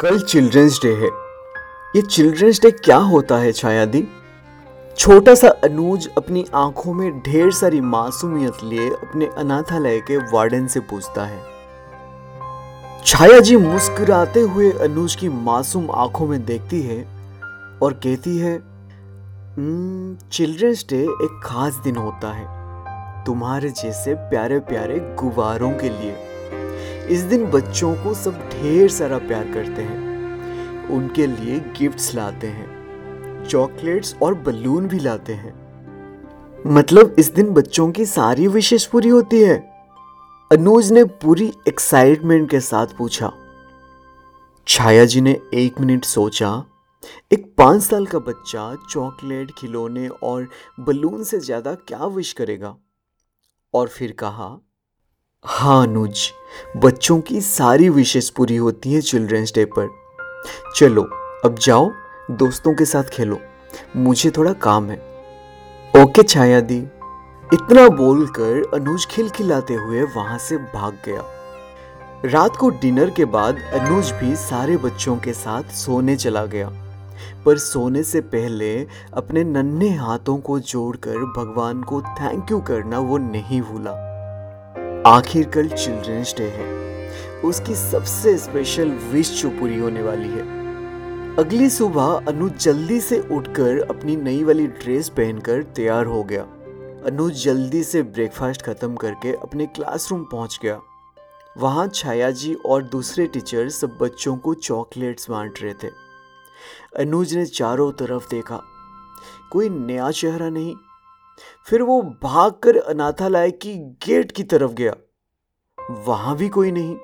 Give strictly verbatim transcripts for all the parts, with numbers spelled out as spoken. कल children's day है। ये चिल्ड्रंस डे क्या होता है छायादी? छोटा सा अनुज अपनी आंखों में ढेर सारी मासूमियत लिए अपने अनाथालय के वार्डन से पूछता है। छाया जी मुस्कुराते हुए अनुज की मासूम आंखों में देखती है और कहती है, चिल्ड्रंस डे एक खास दिन होता है तुम्हारे जैसे प्यारे प्यारे गुब्बारों के लिए। इस दिन बच्चों को सब ढेर सारा प्यार करते हैं, उनके लिए गिफ्ट्स लाते हैं, चॉकलेट्स और बलून भी लाते हैं। मतलब इस दिन बच्चों की सारी विशेष पूरी होती है? अनुज ने पूरी एक्साइटमेंट के साथ पूछा। छाया जी ने एक मिनट सोचा। एक पाँच साल का बच्चा चॉकलेट, खिलौने और बलून से ज़्यादा क्या विश करेगा? और फिर कहा, हाँ अनुज, बच्चों की सारी विशेष पूरी होती है चिल्ड्रंस डे पर। चलो अब जाओ, दोस्तों के साथ खेलो, मुझे थोड़ा काम है। ओके छाया दी। इतना बोलकर अनुज खिलखिलाते हुए वहां से भाग गया। रात को डिनर के बाद अनुज भी सारे बच्चों के साथ सोने चला गया, पर सोने से पहले अपने नन्हे हाथों को जोड़कर भगवान को थैंक यू करना वो नहीं भूला। आखिर कल चिल्ड्रंस डे है, उसकी सबसे स्पेशल विश जो पूरी होने वाली है। अगली सुबह अनुज जल्दी से उठकर अपनी नई वाली ड्रेस पहनकर तैयार हो गया। अनुज जल्दी से ब्रेकफास्ट खत्म करके अपने क्लासरूम पहुंच गया। वहां छाया जी और दूसरे टीचर सब बच्चों को चॉकलेट्स बांट रहे थे। अनुज ने चारों तरफ देखा, कोई नया चेहरा नहीं। फिर वो भागकर अनाथालय की गेट की तरफ गया, वहां भी कोई नहीं।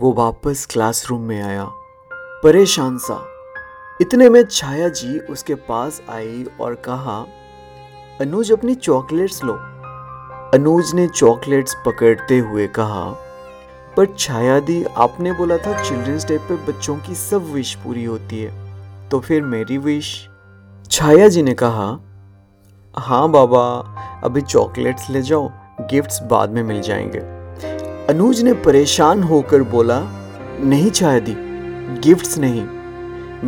वो वापस क्लासरूम में आया, परेशान सा। इतने में छाया जी उसके पास आई और कहा, अनुज अपनी चॉकलेट्स लो। अनुज ने चॉकलेट्स पकड़ते हुए कहा, पर छाया दी, आपने बोला था चिल्ड्रंस डे पे बच्चों की सब विश पूरी होती है, तो फिर मेरी विश? छाया जी ने कहा, हाँ बाबा, अभी चॉकलेट्स ले जाओ, गिफ्ट्स बाद में मिल जाएंगे। अनुज ने परेशान होकर बोला, नहीं छाया दी, गिफ्ट्स नहीं,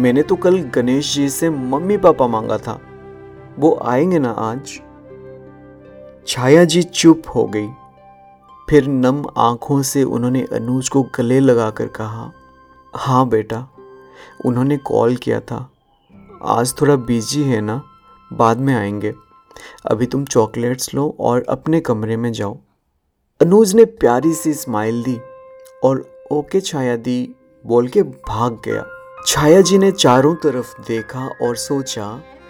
मैंने तो कल गणेश जी से मम्मी पापा मांगा था, वो आएंगे ना आज? छाया जी चुप हो गई। फिर नम आंखों से उन्होंने अनुज को गले लगाकर कहा, हाँ बेटा, उन्होंने कॉल किया था, आज थोड़ा बिजी है ना, बाद में आएंगे, अभी तुम चॉकलेट्स लो और अपने कमरे में जाओ। अनुज ने प्यारी सी स्माइल दी और ओके छाया दी बोल के भाग गया। छाया जी ने चारों तरफ देखा और सोचा,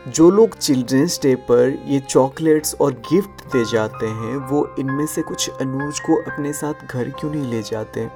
जो लोग चिल्ड्रंस डे पर ये चॉकलेट्स और गिफ्ट दे जाते हैं, वो इनमें से कुछ अनुज को अपने साथ घर क्यों नहीं ले जाते?